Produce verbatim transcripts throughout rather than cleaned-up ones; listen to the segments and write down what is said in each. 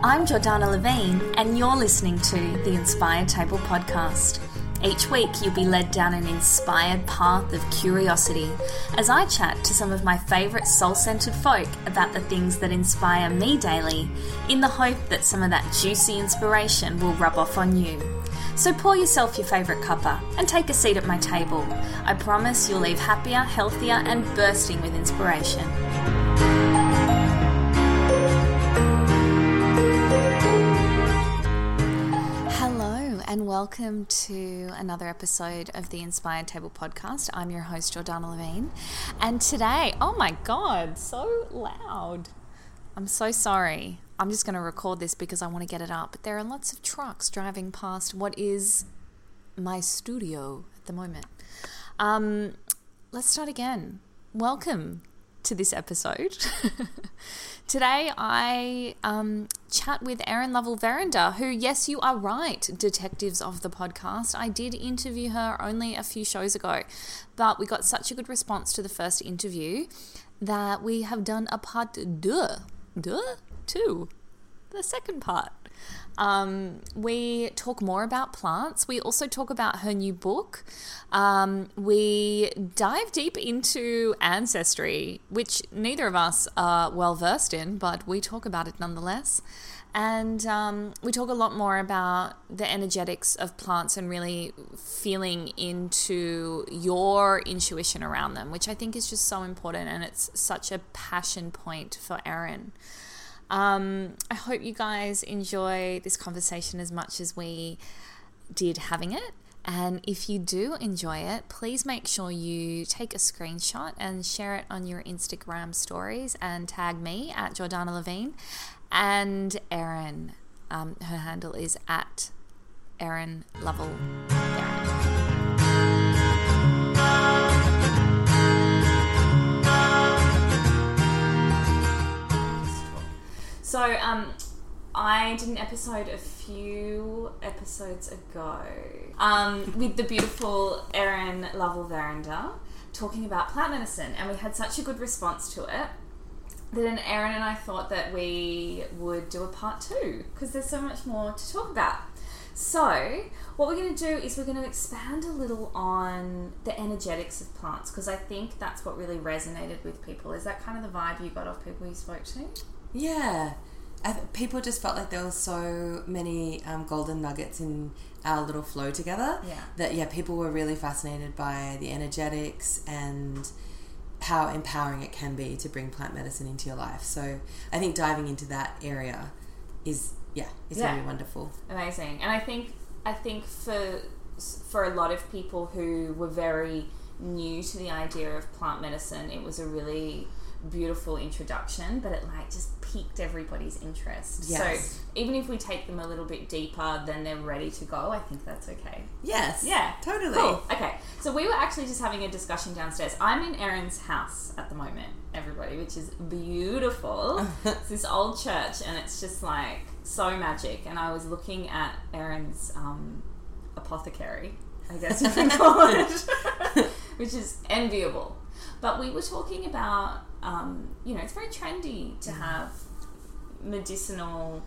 I'm Jordana Levine, and you're listening to the Inspire Table Podcast. Each week, you'll be led down an inspired path of curiosity as I chat to some of my favourite soul-centred folk about the things that inspire me daily, in the hope that some of that juicy inspiration will rub off on you. So pour yourself your favourite cuppa and take a seat at my table. I promise you'll leave happier, healthier, and bursting with inspiration. And welcome to another episode of the Inspired Table Podcast. I'm your host, Jordana Levine. And today, oh my God, so loud. I'm so sorry. I'm just going to record this because I want to get it up. But there are lots of trucks driving past what is my studio at the moment. Um, let's start again. Welcome to this episode. Today I um, chat with Erin Lovell Verinder, who, yes, you are right, detectives of the podcast. I did interview her only a few shows ago, but we got such a good response to the first interview that we have done a part deux, deux, two, the second part. Um, we talk more about plants. We also talk about her new book. Um, we dive deep into ancestry, which neither of us are well versed in, but we talk about it nonetheless. And um, we talk a lot more about the energetics of plants and really feeling into your intuition around them, which I think is just so important. And it's such a passion point for Erin. Um, I hope you guys enjoy this conversation as much as we did having it. And if you do enjoy it, please make sure you take a screenshot and share it on your Instagram stories and tag me at Jordana Levine and Erin. Um, her handle is at Erin Lovell. So um, I did an episode a few episodes ago um, with the beautiful Erin Lovell Verinder talking about plant medicine, and we had such a good response to it that then Erin and I thought that we would do a part two because there's so much more to talk about. So what we're going to do is we're going to expand a little on the energetics of plants, because I think that's what really resonated with people. Is that kind of the vibe you got off people you spoke to? Yeah, I th- people just felt like there were so many um, golden nuggets in our little flow together. Yeah. That yeah, people were really fascinated by the energetics and how empowering it can be to bring plant medicine into your life. So I think diving into that area is yeah, is yeah. really wonderful, amazing. And I think I think for for a lot of people who were very new to the idea of plant medicine, it was a really beautiful introduction, but it like just piqued everybody's interest. Yes. So even if we take them a little bit deeper than they're ready to go, I think that's okay. Yes. Yeah. Totally. Cool. Okay. So we were actually just having a discussion downstairs. I'm in Erin's house at the moment, everybody, which is beautiful. It's this old church and it's just like so magic. And I was looking at Erin's um, apothecary, I guess you can call it, which is enviable. But we were talking about, um, you know, it's very trendy to have medicinal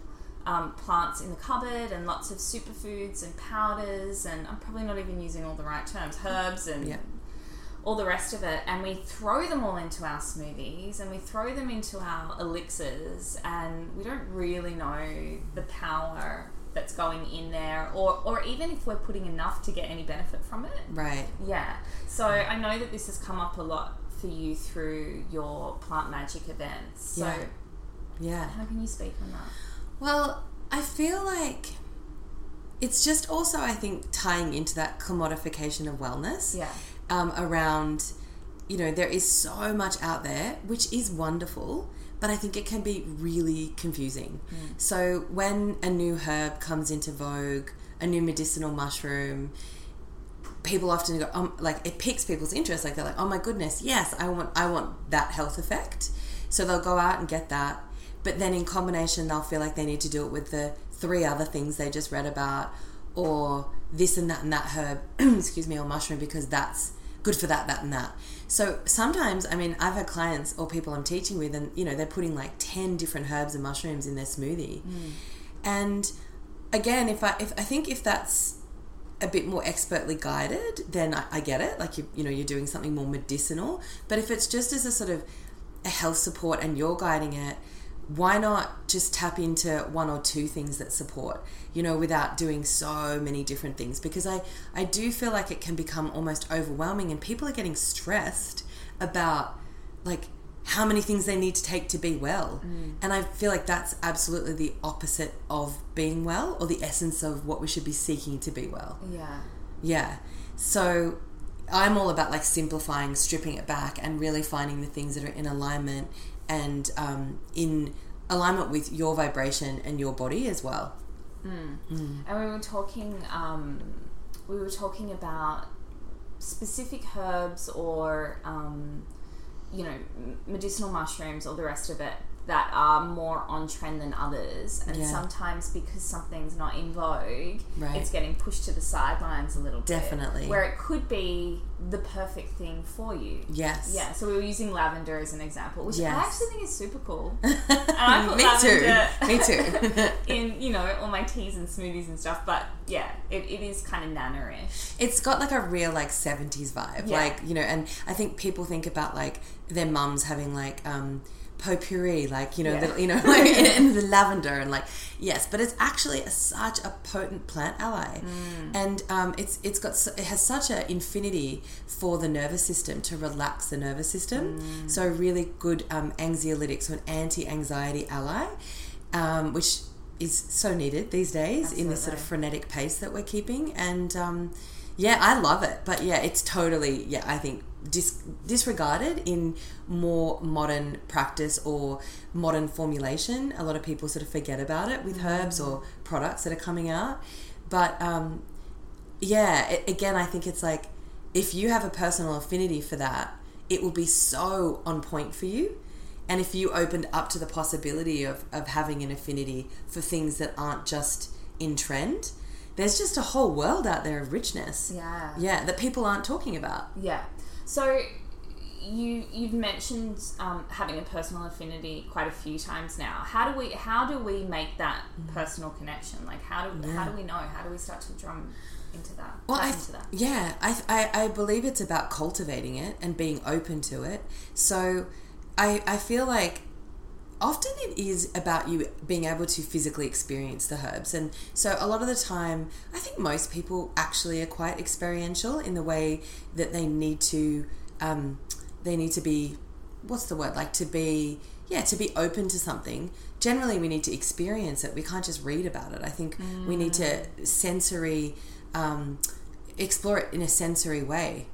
um, plants in the cupboard and lots of superfoods and powders, and I'm probably not even using all the right terms, herbs and yeah. all the rest of it, and we throw them all into our smoothies and we throw them into our elixirs, and we don't really know the power that's going in there, or or even if we're putting enough to get any benefit from it. Right. Yeah. So I know that this has come up a lot for you through your plant magic events. So yeah. yeah. How can you speak on that? Well, I feel like it's just also, I think, tying into that commodification of wellness. Yeah. Um, around, you know, there is so much out there, which is wonderful, but I think it can be really confusing. Mm. So when a new herb comes into vogue, a new medicinal mushroom, people often go, um, like, it piques people's interest. Like, they're like, oh my goodness, yes, I want, I want that health effect. So they'll go out and get that. But then in combination, they'll feel like they need to do it with the three other things they just read about, or this and that and that herb, excuse me, or mushroom, because that's good for that, that and that. So sometimes, I mean, I've had clients or people I'm teaching with, and, you know, they're putting like ten different herbs and mushrooms in their smoothie. Mm. And again, if I if I think if that's a bit more expertly guided, then I, I get it. Like, you, you know, you're doing something more medicinal. But if it's just as a sort of a health support and you're guiding it, why not just tap into one or two things that support, you know, without doing so many different things? Because I, I do feel like it can become almost overwhelming, and people are getting stressed about, like, how many things they need to take to be well. Mm. And I feel like that's absolutely the opposite of being well, or the essence of what we should be seeking to be well. Yeah. Yeah. So I'm all about, like, simplifying, stripping it back, and really finding the things that are in alignment and um, in alignment with your vibration and your body as well. Mm. Mm. And we were talking, um, we were talking about specific herbs or, um, you know, medicinal mushrooms or the rest of it that are more on trend than others. And yeah. sometimes because something's not in vogue, right. it's getting pushed to the sidelines a little Definitely. bit. Definitely. Where it could be the perfect thing for you. Yes. Yeah. So we were using lavender as an example, which yes. I actually think is super cool. And I put Me lavender too. Me too. in, you know, all my teas and smoothies and stuff. But yeah, it, it is kind of nana-ish. It's got like a real like seventies vibe. Yeah. Like, you know, and I think people think about like their mums having like, um, potpourri, like, you know, yeah. the, you know, like, and the lavender, and like, yes, but it's actually a, such a potent plant ally, mm. and um, it's it's got it has such an infinity for the nervous system, to relax the nervous system. Mm. So really good um, anxiolytic, so an anti-anxiety ally, um, which is so needed these days. Absolutely. In this sort of frenetic pace that we're keeping, and um, yeah, I love it. But yeah, it's totally yeah, I think. Dis- disregarded in more modern practice or modern formulation. A lot of people sort of forget about it with mm-hmm. herbs or products that are coming out. But um, yeah, it, again, I think it's like, if you have a personal affinity for that, it will be so on point for you. And if you opened up to the possibility of, of having an affinity for things that aren't just in trend, there's just a whole world out there of richness. Yeah. Yeah, that people aren't talking about. Yeah. So you you've mentioned um, having a personal affinity quite a few times now. How do we how do we make that personal connection? Like how do yeah. how do we know? How do we start to drum into that? Well, I, into that? Yeah, I, I I believe it's about cultivating it and being open to it. So I I feel like often it is about you being able to physically experience the herbs. And so a lot of the time, I think most people actually are quite experiential in the way that they need to, um, they need to be, what's the word? Like to be, yeah, to be open to something. Generally, we need to experience it. We can't just read about it. I think mm. we need to sensory, um, explore it in a sensory way.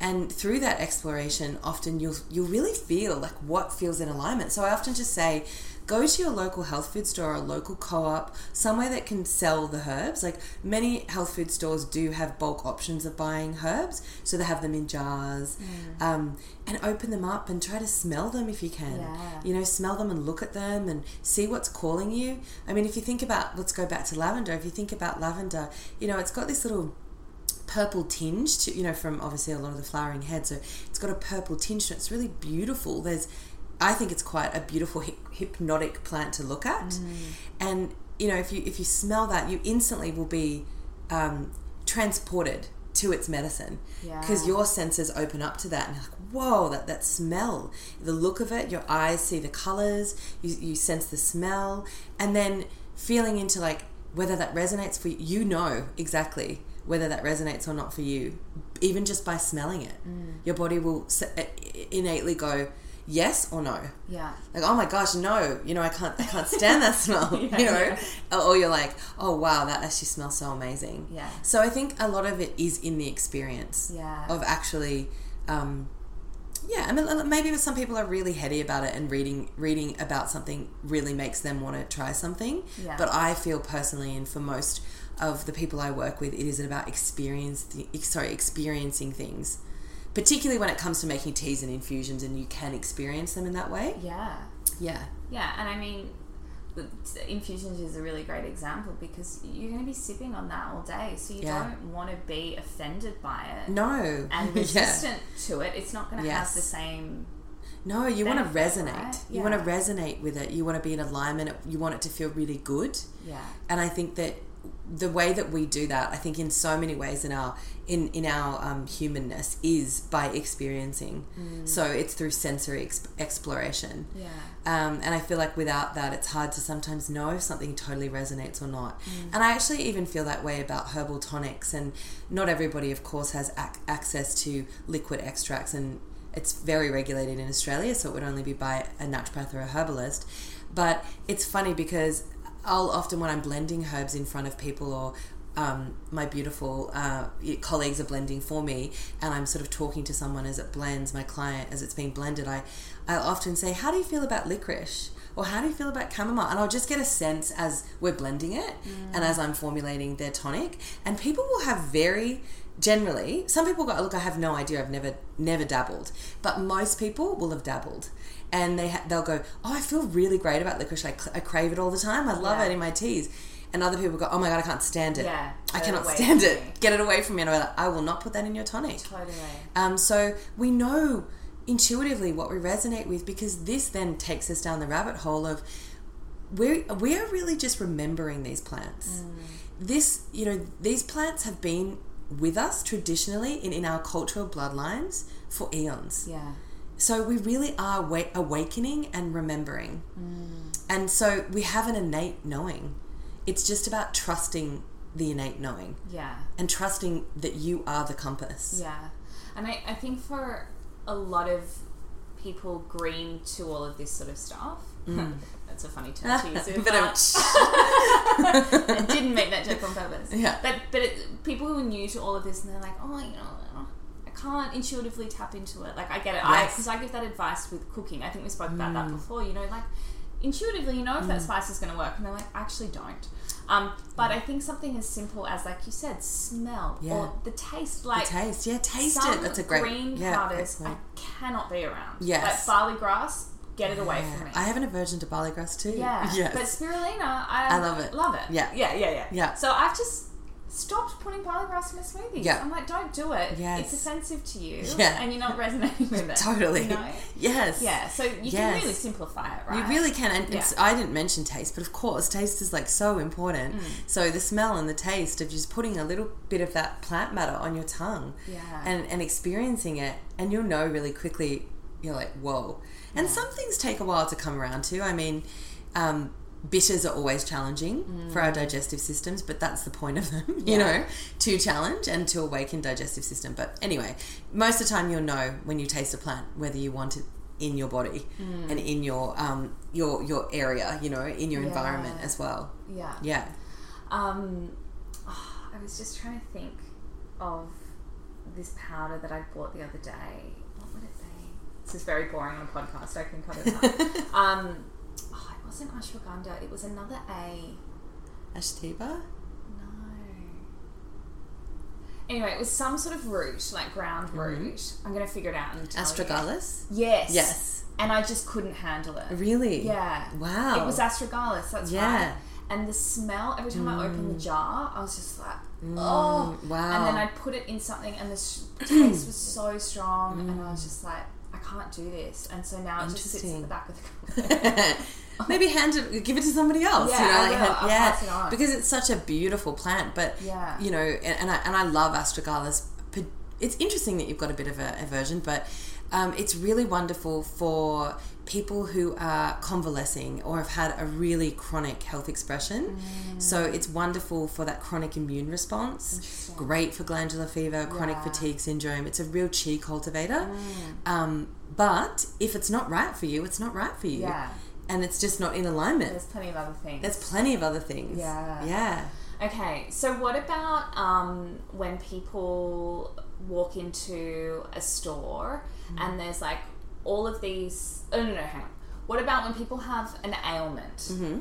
And through that exploration, often you'll you'll really feel like what feels in alignment. So I often just say, go to your local health food store or local co-op, somewhere that can sell the herbs. Like many health food stores do have bulk options of buying herbs, so they have them in jars. Mm. Um, and open them up and try to smell them if you can. Yeah. You know, smell them and look at them and see what's calling you. I mean, if you think about, let's go back to lavender. If you think about lavender, you know, it's got this little purple tinge to, you know, from obviously a lot of the flowering heads, so it's got a purple tinge and it's really beautiful. There's, I think it's quite a beautiful hypnotic plant to look at. Mm. And you know, if you if you smell that, you instantly will be um transported to its medicine, because yeah. your senses open up to that, and you're like, whoa, that, that smell, the look of it, your eyes see the colors, you, you sense the smell, and then feeling into like whether that resonates for you. You know exactly whether that resonates or not for you, even just by smelling it. Mm. Your body will innately go yes or no. Yeah. Like, oh my gosh, no, you know, I can't I can't stand that smell, yeah, you know. Yeah. Or you're like, oh wow, that actually smells so amazing. Yeah. So I think a lot of it is in the experience yeah. of actually, um, yeah, I mean, maybe some people are really heady about it, and reading reading about something really makes them want to try something. Yeah. But I feel personally, and for most of the people I work with, it is about experience, sorry, experiencing things, particularly when it comes to making teas and infusions, and you can experience them in that way. Yeah. Yeah. Yeah, and I mean, infusions is a really great example, because you're going to be sipping on that all day, so you yeah. don't want to be offended by it. No. And resistant yeah. to it. It's not going to yes. have the same... No, you want to resonate. Right? Yeah. You want to resonate with it. You want to be in alignment. You want it to feel really good. Yeah. And I think that the way that we do that, I think in so many ways in our in in our um, humanness, is by experiencing. Mm. So it's through sensory exp- exploration. Yeah. Um, and I feel like without that, it's hard to sometimes know if something totally resonates or not. Mm. And I actually even feel that way about herbal tonics. And not everybody, of course, has ac- access to liquid extracts, and it's very regulated in Australia, so it would only be by a naturopath or a herbalist. But it's funny because I'll often, when I'm blending herbs in front of people, or um, my beautiful uh, colleagues are blending for me, and I'm sort of talking to someone as it blends, my client, as it's being blended, I, I'll often say, how do you feel about licorice? Or how do you feel about chamomile? And I'll just get a sense as we're blending it mm. and as I'm formulating their tonic. And people will have very... Generally, some people go, look, I have no idea, I've never never dabbled. But most people will have dabbled. And they ha- they'll go, oh, I feel really great about licorice. I, cl- I crave it all the time. I love yeah. it in my teas. And other people go, oh my God, I can't stand it. Yeah, I cannot stand it. Me. Get it away from me. And I'm like, I will not put that in your tonic. Totally. Um, so we know intuitively what we resonate with, because this then takes us down the rabbit hole of we're, we're really just remembering these plants. Mm. This, you know, these plants have been with us traditionally in, in our cultural bloodlines for eons. Yeah. So we really are wa- awakening and remembering. Mm. And so we have an innate knowing. It's just about trusting the innate knowing. Yeah. And trusting that you are the compass. Yeah. And I, I think for a lot of people green to all of this sort of stuff, mm. that's a funny term to use. But I didn't make that joke on purpose. Yeah. But but it, people who are new to all of this, and they're like, oh, you know, I can't intuitively tap into it. Like, I get it. Because yes. I, I give that advice with cooking. I think we spoke about mm. that before. You know, like, intuitively, you know if mm. that spice is going to work. And they're like, I actually don't. Um, but yeah. I think something as simple as, like you said, smell yeah. or the taste. Like the taste. Yeah, taste it. That's a great... green yeah, powders I cannot be around. Yes. Like barley grass. Get it away yeah. from me. I have an aversion to barley grass too. Yeah. Yes. But spirulina, I, I love it. Love it. Yeah. Yeah, yeah, yeah. Yeah. So I've just stopped putting barley grass in my smoothies. Yeah. I'm like, don't do it. Yes. It's offensive to you. Yeah. And you're not resonating with it. Totally. You know? Yes. Yeah. So you yes. can really simplify it, right? You really can. And yeah. I didn't mention taste, but of course, taste is like so important. Mm. So the smell and the taste of just putting a little bit of that plant matter on your tongue yeah. and, and experiencing it, and you'll know really quickly, you're like, whoa. And yeah. some things take a while to come around to. I mean, um, bitters are always challenging mm. for our digestive systems, but that's the point of them, you yeah. know, to challenge and to awaken digestive system. But anyway, most of the time you'll know when you taste a plant whether you want it in your body mm. and in your um, your your area, you know, in your yeah. environment as well. Yeah. Yeah. Um, oh, I was just trying to think of this powder that I bought the other day. This is very boring on a podcast. I can cut it out. um, oh, it wasn't ashwagandha. It was another A. Ashtiba? No. Anyway, it was some sort of root, like ground mm-hmm. root. I'm going to figure it out. And tell astragalus? You. Yes. Yes. And I just couldn't handle it. Really? Yeah. Wow. It was astragalus. That's yeah. right. And the smell, every time mm. I opened the jar, I was just like, oh. Mm. Wow. And then I'd put it in something and the taste was so strong mm. and I was just like, I can't do this, and so now it just sits in the back of the cupboard. Maybe hand it, give it to somebody else. Yeah, you know, like, hand, I'll yeah, pass it on. Because it's such a beautiful plant. But yeah. you know, and, and I and I love astragalus it's interesting that you've got a bit of a aversion, but um, it's really wonderful for people who are convalescing or have had a really chronic health expression. Mm. So it's wonderful for that chronic immune response, great for glandular fever, chronic yeah. fatigue syndrome. It's a real chi cultivator. Mm. Um, but if it's not right for you, it's not right for you. Yeah. And it's just not in alignment. There's plenty of other things. There's plenty of other things. Yeah. Yeah. Okay, so what about um, when people walk into a store mm. and there's like all of these... Oh, no, no, hang on. What about when people have an ailment mm-hmm.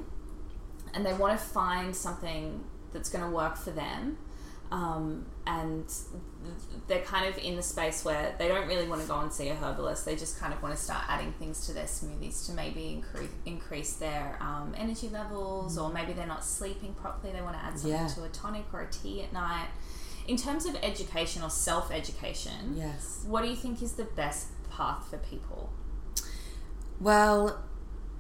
and they want to find something that's going to work for them um, and they're kind of in the space where they don't really want to go and see a herbalist. They just kind of want to start adding things to their smoothies to maybe increase, increase their um, energy levels, mm. or maybe they're not sleeping properly. They want to add something yeah. to a tonic or a tea at night. In terms of education or self-education, yes. what do you think is the best path for people? Well,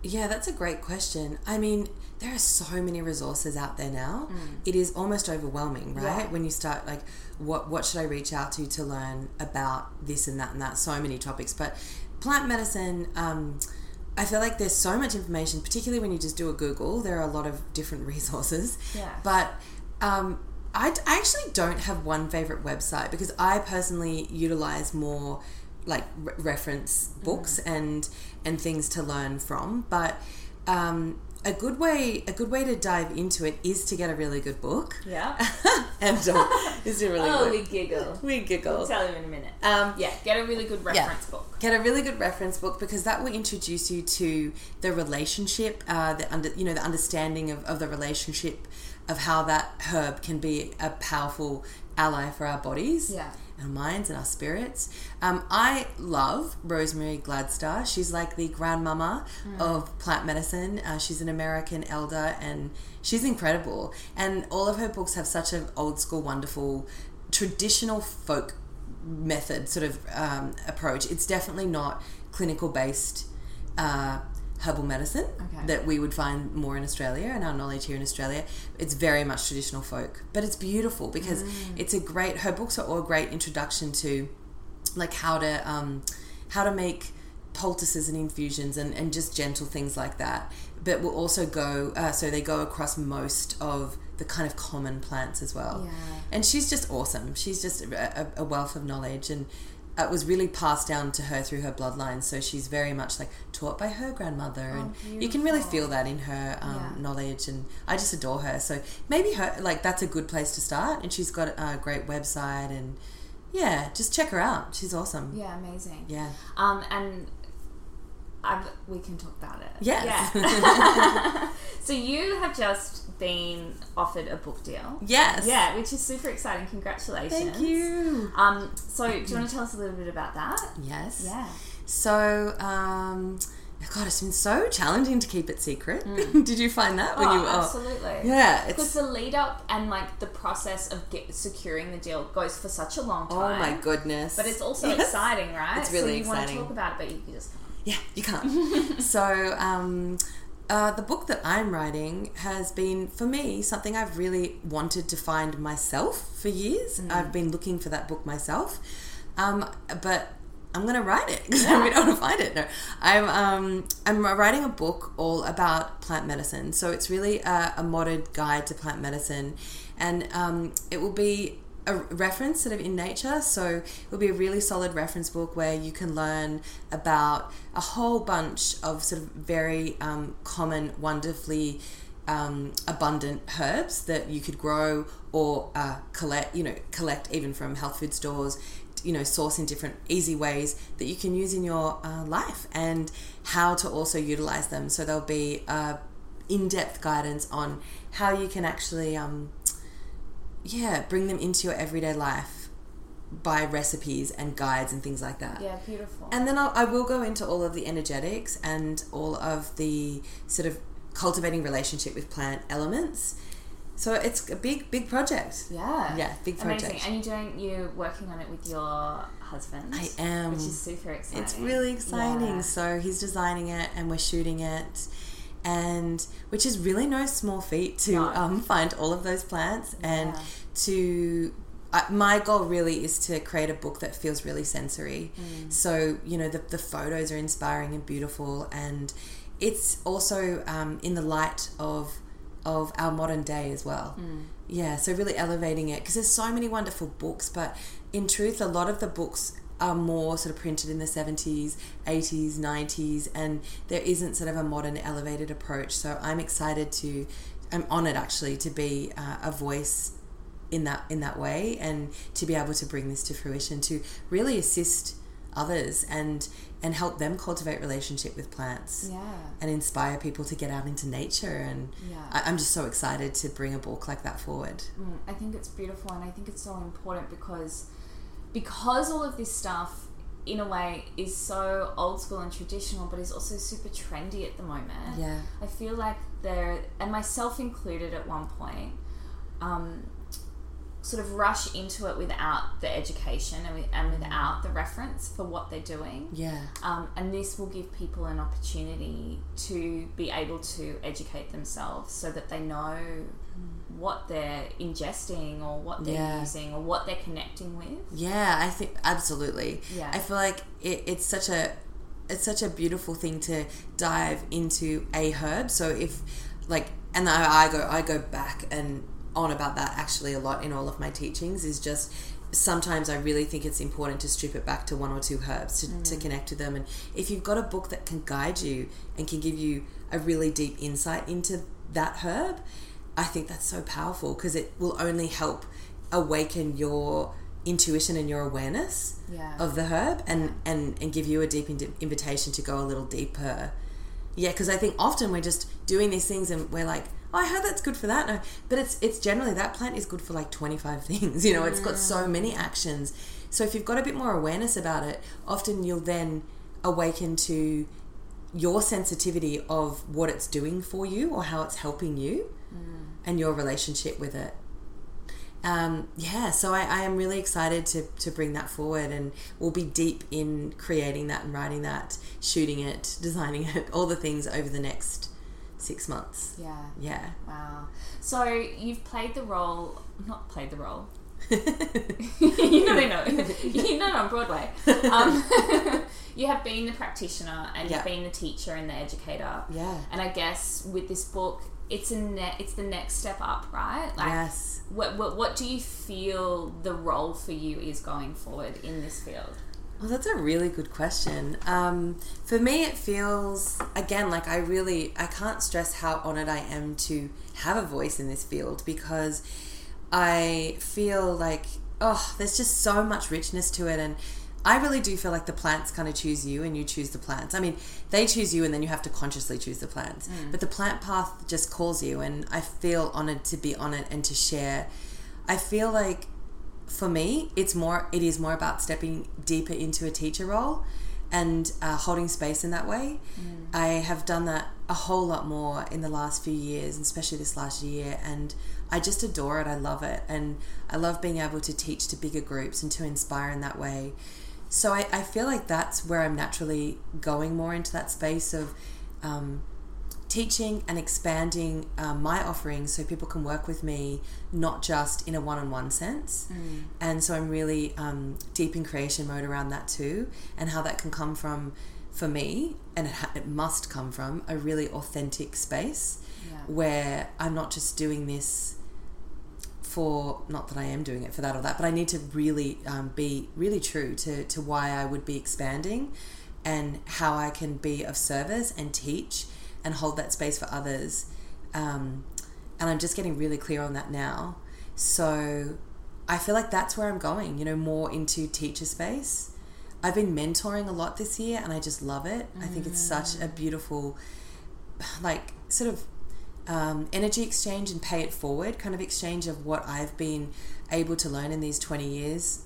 yeah, that's a great question. I mean, there are so many resources out there now. Mm. It is almost overwhelming, right? Yeah. When you start like, what what should I reach out to to learn about this and that and that? So many topics. But plant medicine, um, I feel like there's so much information, particularly when you just do a Google. There are a lot of different resources. Yeah. But um, I, I actually don't have one favorite website because I personally utilize more like re- reference books mm. and and things to learn from, but um a good way a good way to dive into it is to get a really good book. Yeah. And um, is it really oh good? we giggle we giggle We'll tell you in a minute. Um yeah get a really good reference yeah. book get a really good reference book because that will introduce you to the relationship, uh the under you know the understanding of, of the relationship of how that herb can be a powerful ally for our bodies, yeah our minds and our spirits. Um, I love Rosemary Gladstar. She's like the grandmama mm. of plant medicine. Uh, she's an American elder and she's incredible. And all of her books have such an old school, wonderful, traditional folk method sort of um, approach. It's definitely not clinical based uh, herbal medicine okay. that we would find more in Australia and our knowledge here in Australia. It's very much traditional folk, but it's beautiful because mm. it's a great, her books are all a great introduction to like how to, um, how to make poultices and infusions and, and just gentle things like that. But we'll also go, uh, so they go across most of the kind of common plants as well. Yeah. And she's just awesome. She's just a, a wealth of knowledge, and it was really passed down to her through her bloodline, so she's very much like taught by her grandmother, oh, and beautiful. You can really feel that in her um, yeah. knowledge, and I just adore her. So maybe her like that's a good place to start, and she's got a great website, and yeah, just check her out. She's awesome. Yeah, amazing. Yeah. Um, and I've, we can talk about it. Yes. Yeah. So you have just been offered a book deal. Yes. Yeah, which is super exciting. Congratulations. Thank you. Um, so do you want to tell us a little bit about that? Yes. Yeah. So, um, God, it's been so challenging to keep it secret. Mm. Did you find that when oh, you were? Absolutely. Yeah. Because the lead up and like the process of get, securing the deal goes for such a long time. Oh my goodness. But it's also yes. exciting, right? It's really exciting. So you exciting. want to talk about it, but you can just... Yeah, you can't. So um, uh, the book that I'm writing has been, for me, something I've really wanted to find myself for years. Mm. I've been looking for that book myself, um, but I'm going to write it because yeah. I really want to find it. No, I'm um, I'm writing a book all about plant medicine. So it's really a, a modern guide to plant medicine, and um, it will be a reference sort of in nature, so it will be a really solid reference book where you can learn about a whole bunch of sort of very um, common, wonderfully um, abundant herbs that you could grow or uh, collect, you know, collect even from health food stores, you know, source in different easy ways that you can use in your uh, life, and how to also utilize them. So there'll be uh, in-depth guidance on how you can actually um, yeah, bring them into your everyday life by recipes and guides and things like that. Yeah, beautiful. And then I'll, I will go into all of the energetics and all of the sort of cultivating relationship with plant elements. So it's a big, big project. Yeah. Yeah, big project. Amazing. And you're doing, you're working on it with your husband. I am. Which is super exciting. It's really exciting. Yeah. So he's designing it and we're shooting it. And which is really no small feat to no. um, find all of those plants yeah. and to I, my goal really is to create a book that feels really sensory. Mm. So, you know, the, the photos are inspiring and beautiful, and it's also um, in the light of of our modern day as well. Mm. Yeah, so really elevating it, because there's so many wonderful books, but in truth, a lot of the books are more sort of printed in the seventies, eighties, nineties, and there isn't sort of a modern elevated approach. So I'm excited to, I'm honoured actually to be uh, a voice in that in that way, and to be able to bring this to fruition, to really assist others and and help them cultivate relationship with plants, yeah, and inspire people to get out into nature. And yeah. I, I'm just so excited to bring a book like that forward. Mm, I think it's beautiful, and I think it's so important because because all of this stuff in a way is so old school and traditional, but is also super trendy at the moment. Yeah, I feel like there, and myself included at one point, um sort of rush into it without the education and, and without the reference for what they're doing. Yeah. Um, and this will give people an opportunity to be able to educate themselves so that they know what they're ingesting or what they're yeah. using or what they're connecting with. Yeah, I think absolutely. Yeah. I feel like it, it's such a it's such a beautiful thing to dive into a herb. So if like, and I, I go I go back and on about that actually a lot in all of my teachings, is just sometimes I really think it's important to strip it back to one or two herbs to, mm. to connect to them. And if you've got a book that can guide you and can give you a really deep insight into that herb, I think that's so powerful, because it will only help awaken your intuition and your awareness yeah. of the herb, and, yeah. and, and give you a deep in- invitation to go a little deeper. Yeah, because I think often we're just doing these things and we're like, oh, I heard that's good for that. No, but it's it's generally that plant is good for like twenty-five things. You know, it's got so many actions. So if you've got a bit more awareness about it, often you'll then awaken to your sensitivity of what it's doing for you or how it's helping you mm. and your relationship with it. Um, yeah, so I, I am really excited to, to bring that forward, and we'll be deep in creating that and writing that, shooting it, designing it, all the things over the next six months. Yeah. Yeah. Wow. So you've played the role, not played the role. you know, no, no. you know, on Broadway. Um, you have been the practitioner, and yeah. you've been the teacher and the educator. Yeah. And I guess with this book, it's a ne- it's the next step up, right? Like, yes. What, what what do you feel the role for you is going forward in this field? Well, that's a really good question. Um, for me, it feels, again, like I really, I can't stress how honoured I am to have a voice in this field, because I feel like, oh, there's just so much richness to it. And I really do feel like the plants kind of choose you and you choose the plants. I mean, they choose you and then you have to consciously choose the plants. Mm. But the plant path just calls you, and I feel honoured to be on it and to share. I feel like, for me, it's more. It is more about stepping deeper into a teacher role, and uh, holding space in that way. Mm. I have done that a whole lot more in the last few years, and especially this last year. And I just adore it. I love it, and I love being able to teach to bigger groups and to inspire in that way. So I, I feel like that's where I'm naturally going more into that space of um, teaching and expanding uh, my offerings so people can work with me, not just in a one-on-one sense. Mm. And so I'm really um, deep in creation mode around that too, and how that can come from, for me, and it, ha- it must come from a really authentic space yeah. where I'm not just doing this for, not that I am doing it for that or that, but I need to really um, be really true to, to why I would be expanding and how I can be of service and teach and hold that space for others. Um, and I'm just getting really clear on that now. So I feel like that's where I'm going, you know, more into teacher space. I've been mentoring a lot this year, and I just love it. Mm. I think it's such a beautiful, like, sort of um, energy exchange and pay it forward kind of exchange of what I've been able to learn in these twenty years,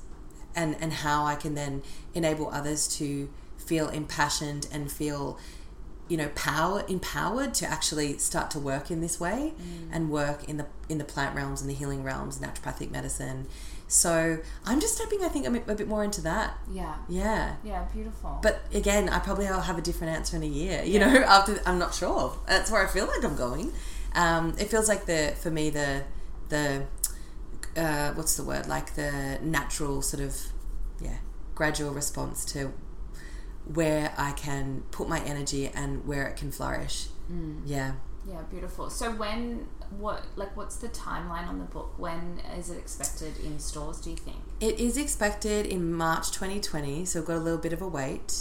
and, and how I can then enable others to feel impassioned and feel, you know, power empowered to actually start to work in this way mm. and work in the in the plant realms and the healing realms, naturopathic medicine. So I'm just stepping, I think, I'm a bit more into that. Yeah. Yeah. Yeah, beautiful. But again, I probably will have a different answer in a year, you yeah. know, after, I'm not sure. That's where I feel like I'm going. Um, it feels like the, for me, the the uh, what's the word, like the natural sort of, yeah, gradual response to where I can put my energy and where it can flourish. Mm. Yeah. Yeah, beautiful. So when, what, like, what's the timeline on the book? When is it expected in stores, do you think? It is expected in March twenty twenty, so we've got a little bit of a wait.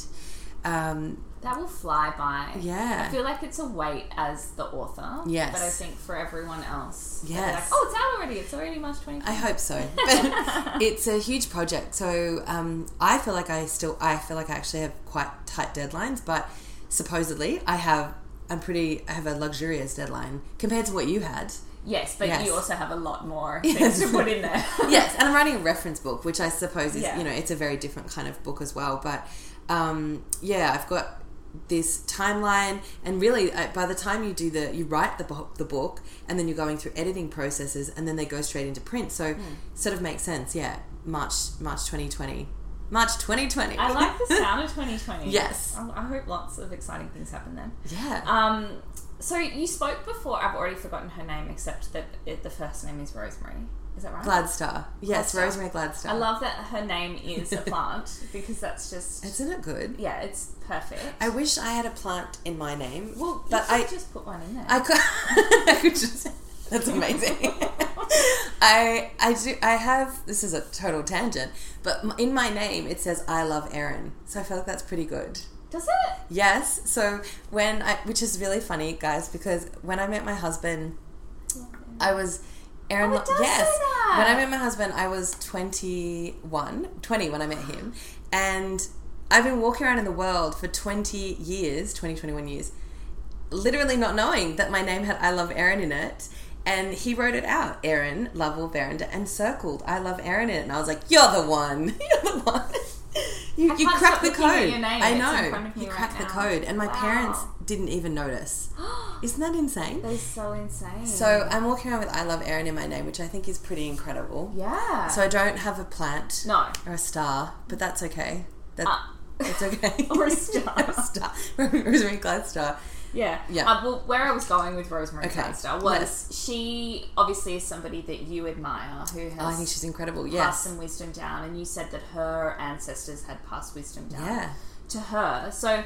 Um, that will fly by. Yeah. I feel like it's a wait as the author. Yes. But I think for everyone else. Yes. Like, oh, it's out already. It's already March twenty twenty. I hope so. But it's a huge project. So um, I feel like I still, I feel like I actually have quite tight deadlines, but supposedly I have... I'm pretty, I have a luxurious deadline compared to what you had. Yes, but yes. You also have a lot more things yes. to put in there. Yes, and I'm writing a reference book, which I suppose is, yeah. you know, it's a very different kind of book as well. But, um, yeah, I've got this timeline, and really uh, by the time you do the, you write the, bo- the book and then you're going through editing processes and then they go straight into print. So mm. sort of makes sense, yeah, March twenty twenty. March twenty twenty. I like the sound of twenty twenty. Yes. I hope lots of exciting things happen then. Yeah. Um. So you spoke before. I've already forgotten her name, except that it, the first name is Rosemary. Is that right? Gladstar. Yes, Gladstar. Rosemary Gladstar. I love that her name is a plant because that's just... Isn't it good? Yeah, it's perfect. I wish I had a plant in my name. Well, but you could I just put one in there. I could, I could just... That's amazing. I I do I have this is a total tangent, but in my name it says I love Erin, so I feel like that's pretty good. Does it? Yes. So when I, which is really funny, guys, because when I met my husband, I was Erin. Oh, it does yes. say that. When I met my husband, I was twenty-one, twenty when I met him, and I've been walking around in the world for twenty years, twenty, twenty-one years, literally not knowing that my name had I love Erin in it. And he wrote it out, Erin Lovell Verinder, and circled I love Erin in it. And I was like, you're the one. You're the one. you you cracked the code. Your name. I know. You cracked right the now. Code. And my wow. parents didn't even notice. Isn't that insane? That is so insane. So I'm walking around with I love Erin in my name, which I think is pretty incredible. Yeah. So I don't have a plant. No. Or a star, but that's okay. That, uh, that's okay. Or a star. a star. Rosemary Gladstar. Yeah. yeah. Uh, well, where I was going with Rosemary okay. Gladstar was yes. she obviously is somebody that you admire who has oh, I think she's incredible. Yes. passed some wisdom down, and you said that her ancestors had passed wisdom down yeah. to her. So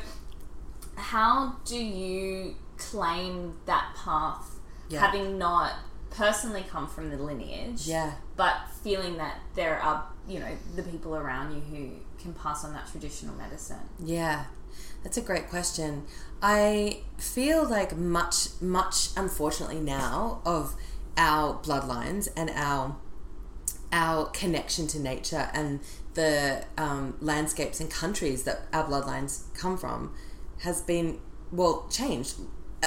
how do you claim that path yeah. having not personally come from the lineage yeah. but feeling that there are, you know, the people around you who can pass on that traditional medicine? Yeah. That's a great question. I feel like much, much, unfortunately now, of our bloodlines and our our connection to nature and the um, landscapes and countries that our bloodlines come from has been, well, changed,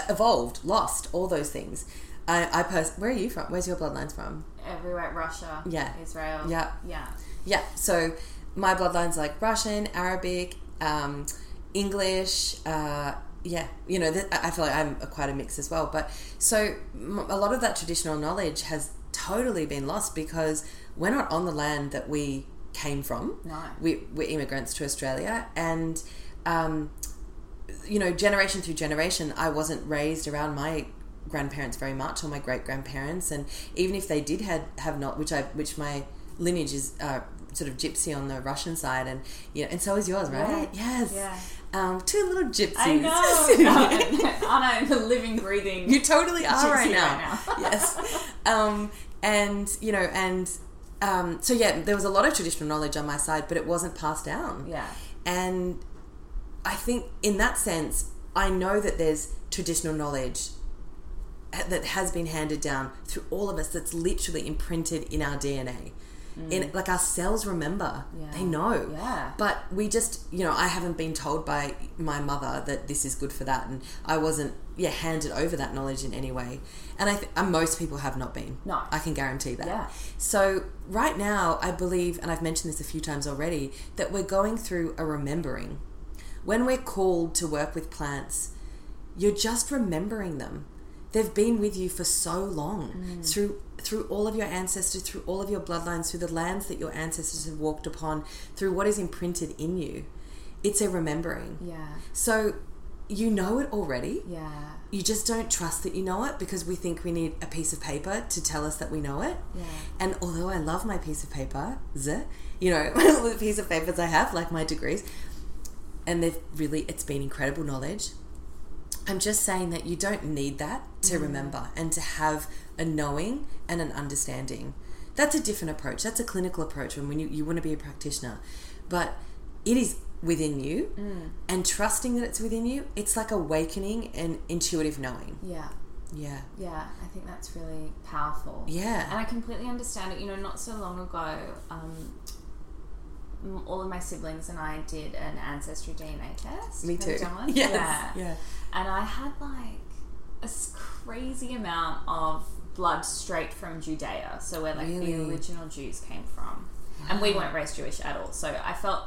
evolved, lost, all those things. I, I pers- Where are you from? Where's your bloodlines from? Everywhere. Russia. Yeah. Israel. Yeah. Yeah. Yeah. So my bloodlines are like Russian, Arabic, um, English, uh, yeah, you know, th- I feel like I'm a, quite a mix as well. But so m- a lot of that traditional knowledge has totally been lost because we're not on the land that we came from. No. We, we're immigrants to Australia, and, um, you know, generation through generation, I wasn't raised around my grandparents very much or my great-grandparents. And even if they did had, have not, which I which my lineage is uh, sort of gypsy on the Russian side, and, you know, and so is yours, right? Yeah. Yes. Yeah. Um, two little gypsies. I know. Anna is a living, breathing. You totally are right now. Right now. Yes. Um, and, you know, and um, so, yeah, there was a lot of traditional knowledge on my side, but it wasn't passed down. Yeah. And I think in that sense, I know that there's traditional knowledge that has been handed down through all of us that's literally imprinted in our D N A. Mm. In, like, our cells remember. Yeah. They know. Yeah. But we just, you know, I haven't been told by my mother that this is good for that, and I wasn't yeah handed over that knowledge in any way, and I th- and most people have not been. No. I can guarantee that. Yeah. So right now I believe, and I've mentioned this a few times already, that we're going through a remembering. When we're called to work with plants, you're just remembering them. They've been with you for so long, mm. through through all of your ancestors, through all of your bloodlines, through the lands that your ancestors have walked upon, through what is imprinted in you. It's a remembering. Yeah. So you know it already. Yeah. You just don't trust that you know it because we think we need a piece of paper to tell us that we know it. Yeah. And although I love my piece of paper, you know, the piece of papers I have, like my degrees, and they've really, it's been incredible knowledge. I'm just saying that you don't need that to mm. remember and to have a knowing and an understanding. That's a different approach. That's a clinical approach when you, you want to be a practitioner. But it is within you mm. and trusting that it's within you, it's like awakening and intuitive knowing. Yeah. Yeah. Yeah. I think that's really powerful. Yeah. And I completely understand it. You know, not so long ago, um, all of my siblings and I did an ancestry D N A test. Me too. Yes. Yeah. Yeah. And I had like a crazy amount of blood straight from Judea. So where like really? the original Jews came from. Wow. And we weren't raised Jewish at all. So I felt,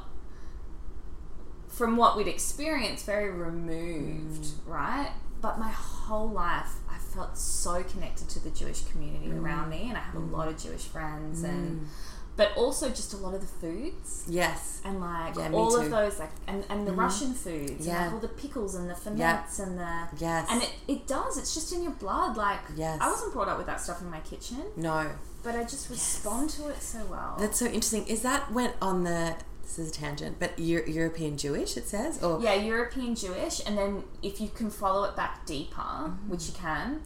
from what we'd experienced, very removed, mm. right? But my whole life, I felt so connected to the Jewish community mm. around me, and I have mm. a lot of Jewish friends, mm. and but also just a lot of the foods. Yes. And like yeah, all of those, like, and, and the mm. Russian foods, yeah. and like all the pickles and the ferments yeah. and the, yes. and it, it does, it's just in your blood. Like, yes. I wasn't brought up with that stuff in my kitchen. No. But I just respond yes. to it so well. That's so interesting. Is that went on the... This is a tangent, but Euro- European Jewish, it says? Or yeah, European Jewish, and then if you can follow it back deeper, mm. which you can,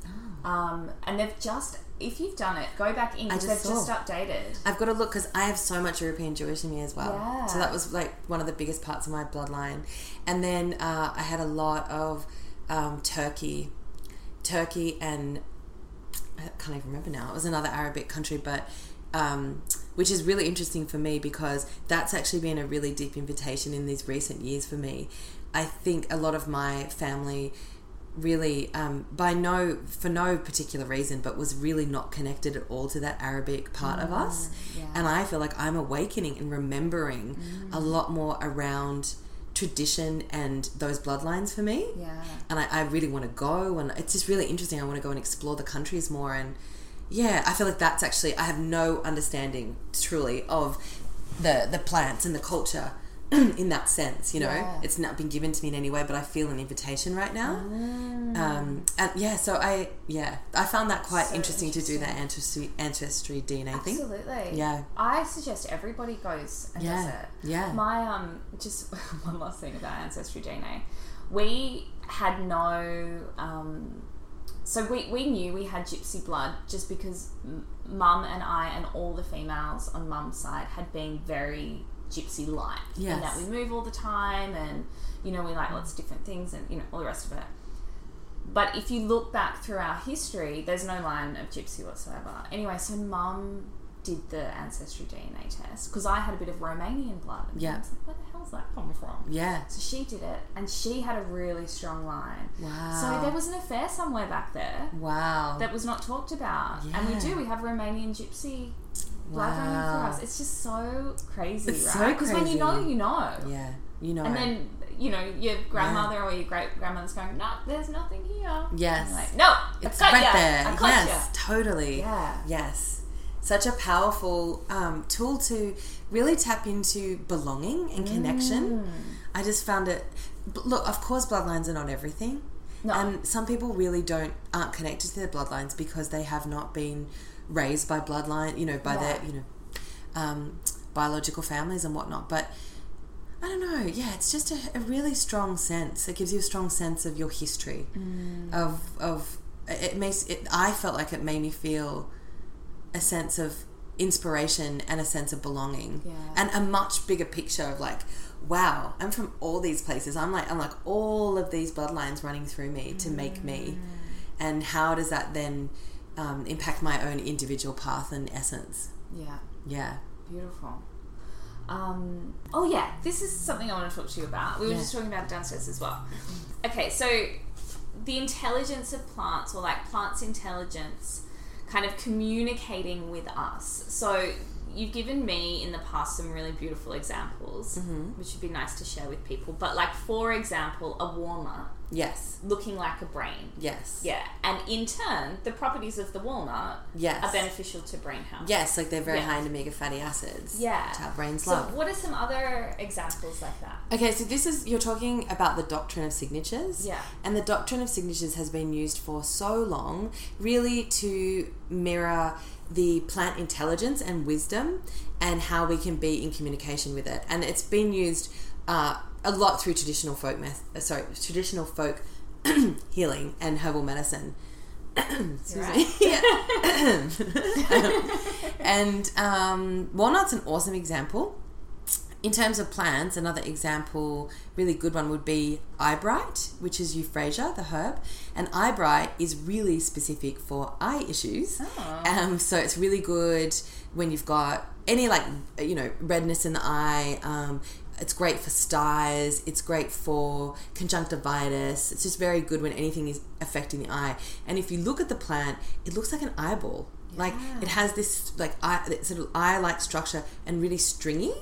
oh. um, and they've just, if you've done it, go back in, because they've saw. just updated. I've got to look, because I have so much European Jewish in me as well. Yeah. So that was like one of the biggest parts of my bloodline. And then uh, I had a lot of um, Turkey, Turkey and, I can't even remember now, it was another Arabic country, but... Um, which is really interesting for me because that's actually been a really deep invitation in these recent years for me. I think a lot of my family really, um, by no, for no particular reason, but was really not connected at all to that Arabic part mm, of us. Yeah. And I feel like I'm awakening and remembering mm. a lot more around tradition and those bloodlines for me. Yeah. And I, I really want to go, and it's just really interesting. I want to go and explore the countries more, and yeah, I feel like that's actually, I have no understanding truly of the the plants and the culture in that sense, you know. Yeah. It's not been given to me in any way, but I feel an invitation right now. Mm. Um, and yeah, so I, yeah, I found that quite so interesting, interesting to do that ancestry, ancestry D N A Absolutely. thing. Absolutely. Yeah. I suggest everybody goes and yeah. does it. Yeah. My, um, just one last thing about ancestry D N A. We had no, um, So we, we knew we had gypsy blood just because Mum and I and all the females on Mum's side had been very gypsy-like. Yes. And that we move all the time and, you know, we like lots of different things and, you know, all the rest of it. But if you look back through our history, there's no line of gypsy whatsoever. Anyway, so Mum did the ancestry D N A test because I had a bit of Romanian blood. And yeah. I was like, where the hell's that come from? Yeah. So she did it, and she had a really strong line. Wow. So there was an affair somewhere back there. Wow. That was not talked about. Yeah. And we do. We have Romanian gypsy blood wow. running for us. It's just so crazy, it's right? Because so when you know, you know. Yeah. You know. And it. then, you know, your grandmother yeah. or your great-grandmother's going, no, there's nothing here. Yes. Like, no, it's right ya. there. I yes, ya. totally. Yeah. Yes. Such a powerful um, tool to really tap into belonging and connection. Mm. I just found it. Look, of course, bloodlines are not everything, no. and some people really don't aren't connected to their bloodlines because they have not been raised by bloodline, you know, by yeah. their you know um, biological families and whatnot. But I don't know. Yeah, it's just a, a really strong sense. It gives you a strong sense of your history. Mm. Of of it makes it. I felt like it made me feel a sense of inspiration and a sense of belonging yeah. and a much bigger picture of like, wow, I'm from all these places. I'm like, I'm like all of these bloodlines running through me to make me. And how does that then um, impact my own individual path and essence? Yeah. Yeah. Beautiful. Um, oh yeah. This is something I want to talk to you about. We were yeah. just talking about downstairs as well. Okay. So the intelligence of plants, or like plants' intelligence, kind of communicating with us. So you've given me in the past some really beautiful examples, mm-hmm. which would be nice to share with people. But like, for example, a warmer Yes. Looking like a brain. Yes. Yeah. And in turn, the properties of the walnut yes. are beneficial to brain health. Yes, like they're very yes. high in omega fatty acids. Yeah. Which our brains so love. So what are some other examples like that? Okay, so this is, you're talking about the doctrine of signatures. Yeah. And the doctrine of signatures has been used for so long, really to mirror the plant intelligence and wisdom and how we can be in communication with it. And it's been used uh, a lot through traditional folk math, uh, sorry, traditional folk healing and herbal medicine. Excuse You're right. me. And um, walnut's an awesome example. In terms of plants, another example, really good one, would be eyebright, which is euphrasia, the herb. And eyebright is really specific for eye issues. Oh. Um, so it's really good when you've got any, like, you know, redness in the eye. Um, it's great for styes. It's great for conjunctivitis. It's just very good when anything is affecting the eye. And if you look at the plant, it looks like an eyeball. Yeah. Like, it has this, like, eye, sort of eye-like structure and really stringy.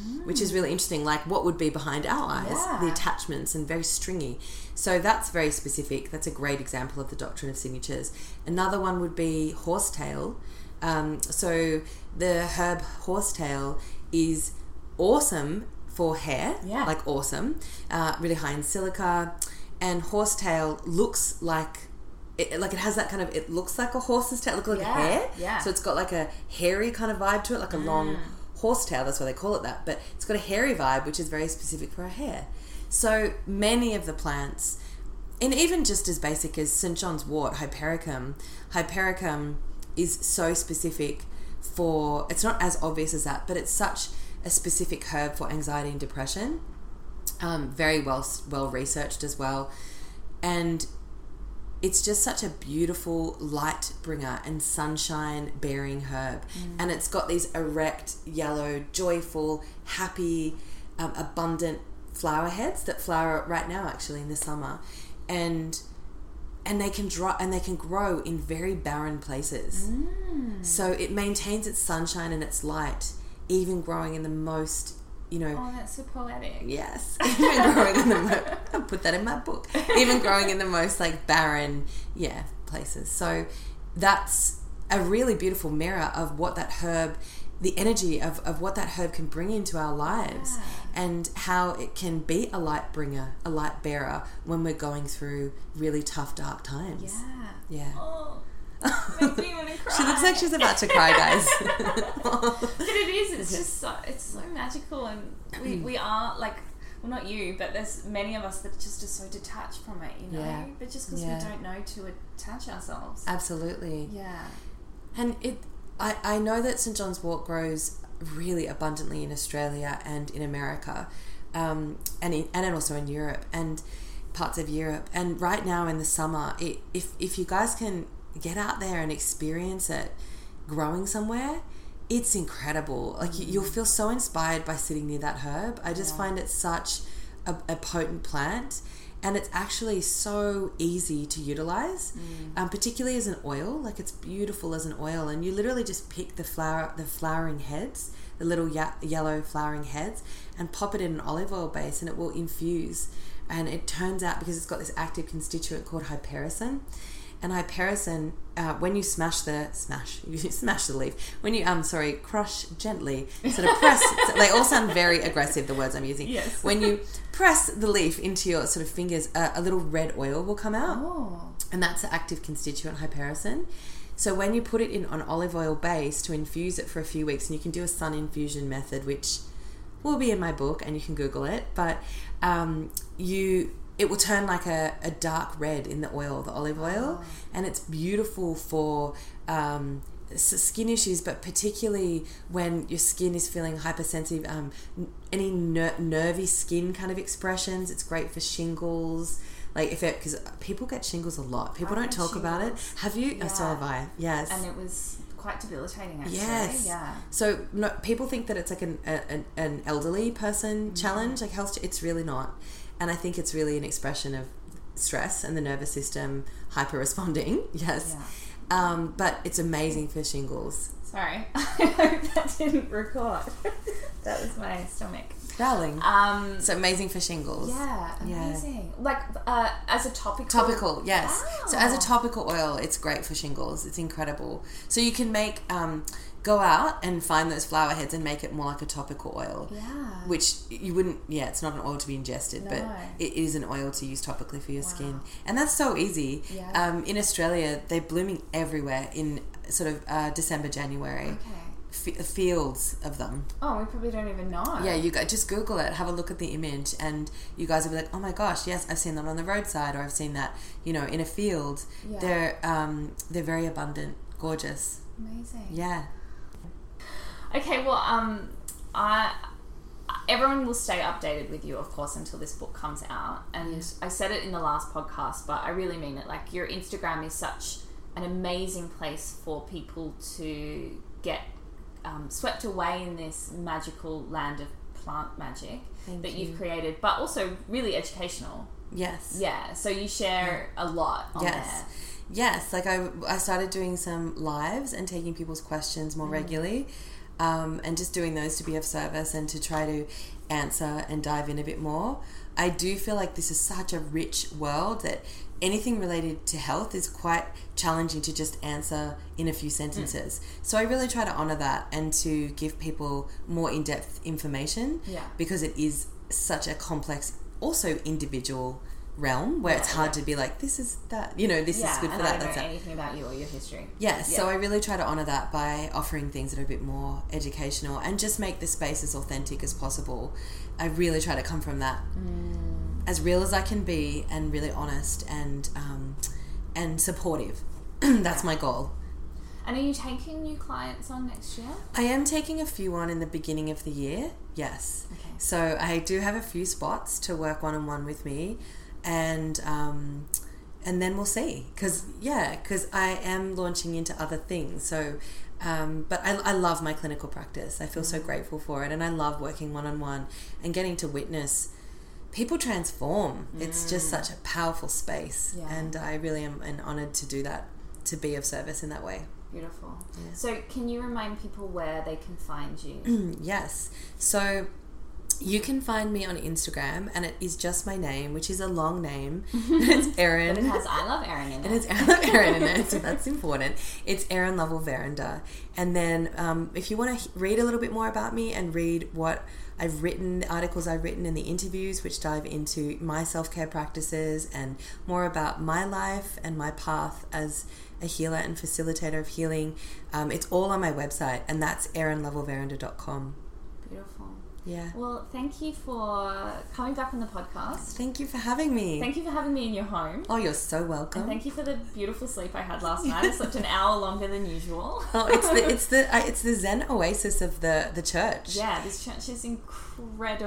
Mm. Which is really interesting, like what would be behind our eyes, yeah. the attachments, and very stringy. So that's very specific. That's a great example of the doctrine of signatures. Another one would be horsetail. Um, so the herb horsetail is awesome for hair, yeah. like awesome, uh, really high in silica. And horsetail looks like, it, like it has that kind of, it looks like a horse's tail, look like yeah. hair. Yeah. So it's got like a hairy kind of vibe to it, like a mm. long horsetail, that's why they call it that, but it's got a hairy vibe, which is very specific for our hair. So many of the plants, and even just as basic as Saint John's wort, hypericum, hypericum is so specific for, it's not as obvious as that, but it's such a specific herb for anxiety and depression, um, very well well researched as well, and it's just such a beautiful light bringer and sunshine bearing herb. Mm. And it's got these erect, yellow, joyful, happy, um, abundant flower heads that flower right now actually in the summer. And and they can dry, and they can grow in very barren places. Mm. So it maintains its sunshine and its light, even growing in the most, you know, oh, that's so poetic. Yes. Even growing in the most, I'll put that in my book. Even growing in the most, like, barren, yeah, places. So that's a really beautiful mirror of what that herb, the energy of, of what that herb can bring into our lives, yeah. and how it can be a light bringer, a light bearer when we're going through really tough, dark times. Yeah. Yeah. Oh. Makes me want to cry. She looks like she's about to cry, guys. But it is, it's just so, it's so magical, and we, we are like, well, not you, but there's many of us that just are so detached from it, you know, yeah. but just because yeah. we don't know to attach ourselves. Absolutely. Yeah. And it, I, I know that Saint John's wort grows really abundantly in Australia and in America, um, and in, and also in Europe and parts of Europe. And right now in the summer, it, if if you guys can get out there and experience it growing somewhere, it's incredible. Like, you, you'll feel so inspired by sitting near that herb. I just yeah. find it such a, a potent plant, and it's actually so easy to utilize, mm. um, particularly as an oil. Like, it's beautiful as an oil, and you literally just pick the flower, the flowering heads, the little ye- yellow flowering heads, and pop it in an olive oil base, and it will infuse. And it turns out, because it's got this active constituent called hypericin. And hypericin, uh, when you smash the smash, you smash the leaf. When you um, sorry, crush gently, sort of press. They all sound very aggressive, the words I'm using. Yes. When you press the leaf into your sort of fingers, uh, a little red oil will come out, oh. and that's the active constituent hypericin. So when you put it in on olive oil base to infuse it for a few weeks, and you can do a sun infusion method, which will be in my book, and you can Google it. But um, you. It will turn like a, a dark red in the oil, the olive oil, oh. and it's beautiful for um, skin issues, but particularly when your skin is feeling hypersensitive, um, any ner- nervy skin kind of expressions. It's great for shingles, like if it, because people get shingles a lot. People I don't talk shingles. about it. Have you? Yeah. Oh, so have I. Yes. And it was quite debilitating, actually. Yes. Yeah. So no, people think that it's like an a, an, an elderly person mm-hmm. challenge, like health. It's really not. And I think it's really an expression of stress and the nervous system hyper-responding, yes. Yeah. Um, but it's amazing for shingles. Sorry, I hope that didn't record. That was my stomach. Darling. Um, so amazing for shingles. Yeah, amazing. Yeah. Like uh, as a topical... Topical, yes. Wow. So as a topical oil, it's great for shingles. It's incredible. So you can make... Um, go out and find those flower heads and make it more like a topical oil. Yeah. Which you wouldn't... Yeah, it's not an oil to be ingested, no. but it is an oil to use topically for your wow. skin. And that's so easy. Yeah. Um, in Australia, they're blooming everywhere in sort of uh, December, January. Okay. Fields of them. Oh, we probably don't even know. Yeah, you guys just Google it, have a look at the image, and you guys will be like, oh my gosh, yes, I've seen that on the roadside, or I've seen that, you know, in a field. Yeah. They're um, they're very abundant, gorgeous. Amazing. Yeah. Okay, well, um, I everyone will stay updated with you, of course, until this book comes out, and yeah. I said it in the last podcast, but I really mean it. Like, your Instagram is such an amazing place for people to get Um, swept away in this magical land of plant magic Thank that you've you. created, but also really educational. Yes. Yeah. So you share yeah. a lot on yes. there. Yes. Like I, I started doing some lives and taking people's questions more mm. regularly, um, and just doing those to be of service and to try to answer and dive in a bit more. I do feel like this is such a rich world that anything related to health is quite challenging to just answer in a few sentences. Mm. So I really try to honour that and to give people more in-depth information yeah. because it is such a complex, also individual realm where yeah, it's hard yeah. to be like, this is that, you know, this yeah, is good for that. I don't that's know that. Anything about you or your history. Yeah, yeah, so I really try to honour that by offering things that are a bit more educational and just make the space as authentic as possible. I really try to come from that. Mm. As real as I can be and really honest and um, and supportive. That's yeah. my goal. And are you taking new clients on next year? I am taking a few on in the beginning of the year, yes. Okay. So I do have a few spots to work one-on-one with me, and um, and then we'll see. Because, yeah, because I am launching into other things. So, um, but I, I love my clinical practice. I feel mm. so grateful for it, and I love working one-on-one and getting to witness people transform. Mm. It's just such a powerful space. Yeah. And I really am honoured to do that, to be of service in that way. Beautiful. Yeah. So can you remind people where they can find you? Yes. So you can find me on Instagram, and it is just my name, which is a long name. It's Erin. But it has I Love Erin in it. And it's I Love Erin in it, so that's important. It's Erin Lovell Verinder. And then um, if you want to read a little bit more about me and read what I've written, the articles I've written and the interviews which dive into my self-care practices and more about my life and my path as a healer and facilitator of healing. Um, it's all on my website, and that's erin lovell verinder dot com. Beautiful. Yeah. Well, thank you for coming back on the podcast. Thank you for having me. Thank you for having me in your home. Oh, you're so welcome. And thank you for the beautiful sleep I had last night. I slept an hour longer than usual. Oh, it's the it's the uh, it's the Zen oasis of the, the church. Yeah, this church is incredible.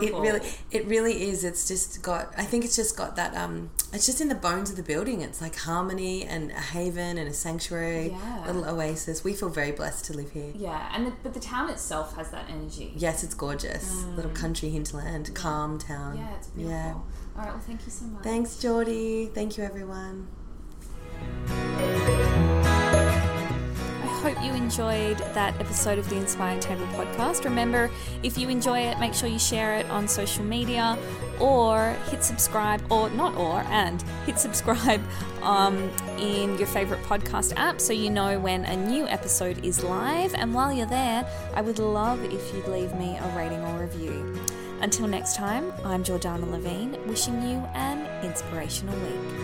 It really it really is. It's just got. I think it's just got that. Um, it's just in the bones of the building. It's like harmony and a haven and a sanctuary. Yeah. Little oasis. We feel very blessed to live here. Yeah, and the, but the town itself has that energy. Yes, it's gorgeous. Mm. Little country hinterland, yeah. calm town. Yeah, it's beautiful. Yeah. All right, well, thank you so much. Thanks, Jordy. Thank you, everyone. I hope you enjoyed that episode of the Inspire Table podcast. Remember, if you enjoy it, make sure you share it on social media, or hit subscribe, or not or, and hit subscribe um, in your favourite podcast app so you know when a new episode is live. And while you're there, I would love if you'd leave me a rating or review. Until next time, I'm Jordana Levine, wishing you an inspirational week.